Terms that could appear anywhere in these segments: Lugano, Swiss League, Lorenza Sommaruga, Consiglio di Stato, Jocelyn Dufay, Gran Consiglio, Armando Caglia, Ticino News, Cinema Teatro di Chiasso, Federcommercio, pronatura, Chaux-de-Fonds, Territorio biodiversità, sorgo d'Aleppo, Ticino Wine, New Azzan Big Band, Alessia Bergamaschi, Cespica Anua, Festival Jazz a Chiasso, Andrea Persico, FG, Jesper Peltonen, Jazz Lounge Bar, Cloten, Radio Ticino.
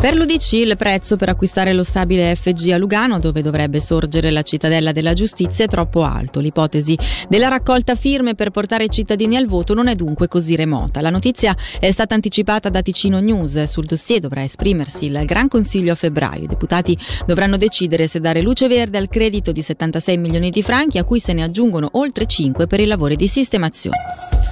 Per l'UDC il prezzo per acquistare lo stabile FG a Lugano, dove dovrebbe sorgere la cittadella della giustizia, è troppo alto. L'ipotesi della raccolta firme per portare i cittadini al voto non è dunque così remota. La notizia è stata anticipata da Ticino News. Sul dossier dovrà esprimersi il Gran Consiglio a febbraio. I deputati dovranno decidere se dare luce verde al credito di 76 milioni di franchi, a cui se ne aggiungono oltre 5 per i lavori di sistemazione.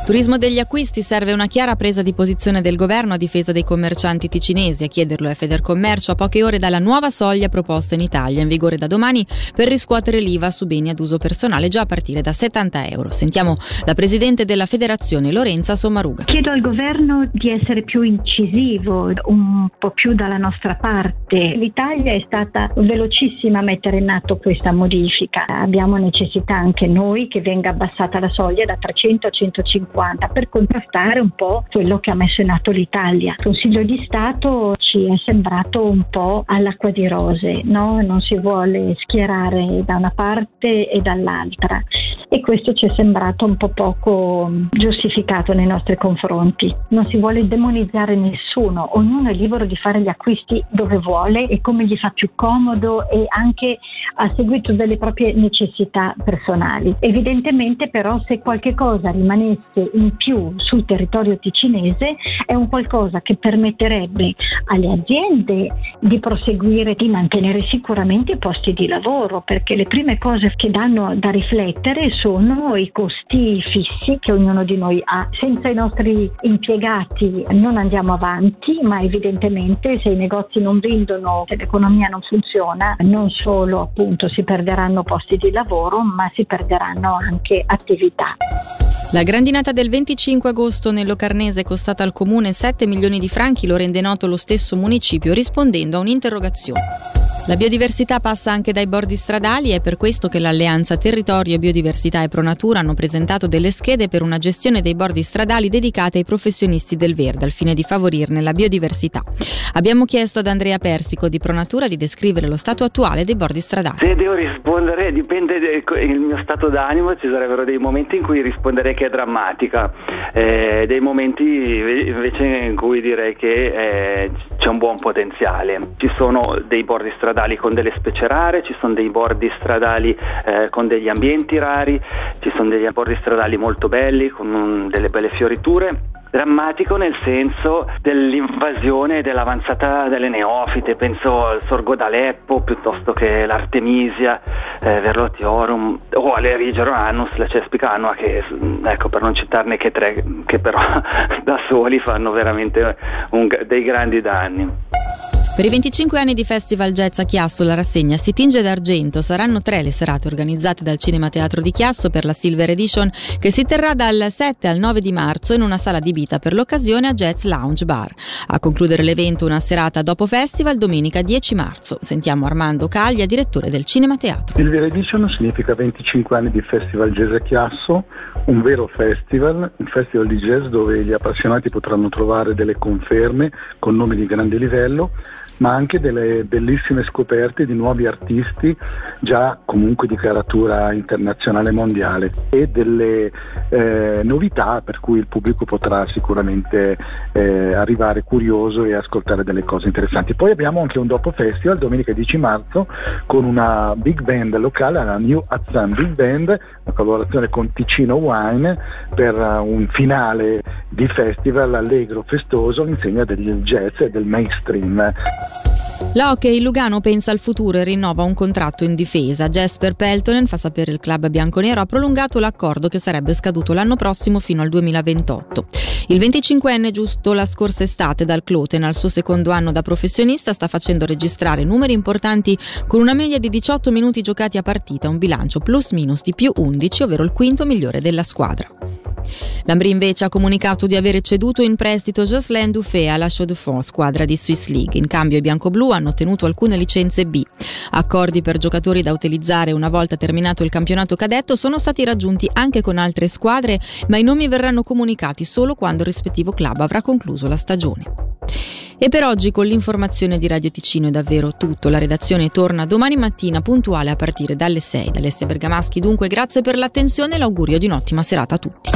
Turismo degli acquisti: serve una chiara presa di posizione del governo a difesa dei commercianti ticinesi. A chiederlo è Federcommercio, a poche ore dalla nuova soglia proposta in Italia, in vigore da domani, per riscuotere l'IVA su beni ad uso personale già a partire da €70. Sentiamo la presidente della federazione, Lorenza Sommaruga. Chiedo al governo di essere più incisivo, un po' più dalla nostra parte. L'Italia è stata velocissima a mettere in atto questa modifica. Abbiamo necessità anche noi che venga abbassata la soglia da 300 a 150 per contrastare un po' quello che ha messo in atto l'Italia. Il Consiglio di Stato ci è sembrato un po' all'acqua di rose, no? Non si vuole schierare da una parte e dall'altra, e questo ci è sembrato un po' poco giustificato nei nostri confronti. Non si vuole demonizzare nessuno, ognuno è libero di fare gli acquisti dove vuole e come gli fa più comodo, e anche a seguito delle proprie necessità personali. Evidentemente però, se qualche cosa rimanesse in più sul territorio ticinese, è un qualcosa che permetterebbe alle aziende di proseguire, di mantenere sicuramente i posti di lavoro, perché le prime cose che danno da riflettere sono i costi fissi che ognuno di noi ha. Senza i nostri impiegati non andiamo avanti, ma evidentemente se i negozi non vendono, se l'economia non funziona, non solo appunto si perderanno posti di lavoro, ma si perderanno anche attività. La grandinata del 25 agosto nel Locarnese è costata al comune 7 milioni di franchi, lo rende noto lo stesso municipio rispondendo a un'interrogazione. La biodiversità passa anche dai bordi stradali, è per questo che l'alleanza Territorio biodiversità e pronatura hanno presentato delle schede per una gestione dei bordi stradali dedicate ai professionisti del verde, al fine di favorirne la biodiversità. Abbiamo chiesto ad Andrea Persico di Pronatura di descrivere lo stato attuale dei bordi stradali. Se devo rispondere, dipende il mio stato d'animo. Ci sarebbero dei momenti in cui risponderei che è drammatica, dei momenti invece in cui direi che c'è un buon potenziale. Ci sono dei bordi stradali con delle specie rare, ci sono dei bordi stradali con degli ambienti rari, ci sono degli bordi stradali molto belli con delle belle fioriture. Drammatico nel senso dell'invasione e dell'avanzata delle neofite, penso al sorgo d'Aleppo piuttosto che l'artemisia, verlotiorum o alle rigeranus, la Cespica Anua, che ecco, per non citarne che tre, che però da soli fanno veramente dei grandi danni. Per i 25 anni di Festival Jazz a Chiasso la rassegna si tinge d'argento. Saranno 3 le serate organizzate dal Cinema Teatro di Chiasso per la Silver Edition, che si terrà dal 7 al 9 di marzo in una sala adibita per l'occasione a Jazz Lounge Bar. A concludere l'evento una serata dopo Festival domenica 10 marzo. Sentiamo Armando Caglia, direttore del Cinema Teatro. Silver Edition significa 25 anni di Festival Jazz a Chiasso, un vero festival, un festival di jazz dove gli appassionati potranno trovare delle conferme con nomi di grande livello, ma anche delle bellissime scoperte di nuovi artisti già comunque di caratura internazionale mondiale, e delle novità per cui il pubblico potrà sicuramente arrivare curioso e ascoltare delle cose interessanti. Poi abbiamo anche un dopo festival domenica 10 marzo con una big band locale, la New Azzan Big Band, una collaborazione con Ticino Wine, per un finale di festival allegro, festoso, all'insegna del jazz e del mainstream. La Hockey Lugano pensa al futuro e rinnova un contratto in difesa. Jesper Peltonen, fa sapere il club bianconero, ha prolungato l'accordo che sarebbe scaduto l'anno prossimo fino al 2028. Il 25enne, giusto la scorsa estate dal Cloten, al suo secondo anno da professionista, sta facendo registrare numeri importanti con una media di 18 minuti giocati a partita, un bilancio plus-minus di +11, ovvero il quinto migliore della squadra. L'Ambri invece ha comunicato di avere ceduto in prestito Jocelyn Dufay alla Chaux-de-Fonds, squadra di Swiss League. In cambio i biancoblù hanno ottenuto alcune licenze B. Accordi per giocatori da utilizzare una volta terminato il campionato cadetto sono stati raggiunti anche con altre squadre, ma i nomi verranno comunicati solo quando il rispettivo club avrà concluso la stagione. E per oggi con l'informazione di Radio Ticino è davvero tutto. La redazione torna domani mattina puntuale a partire dalle 6. Da Alessia Bergamaschi dunque grazie per l'attenzione e l'augurio di un'ottima serata a tutti.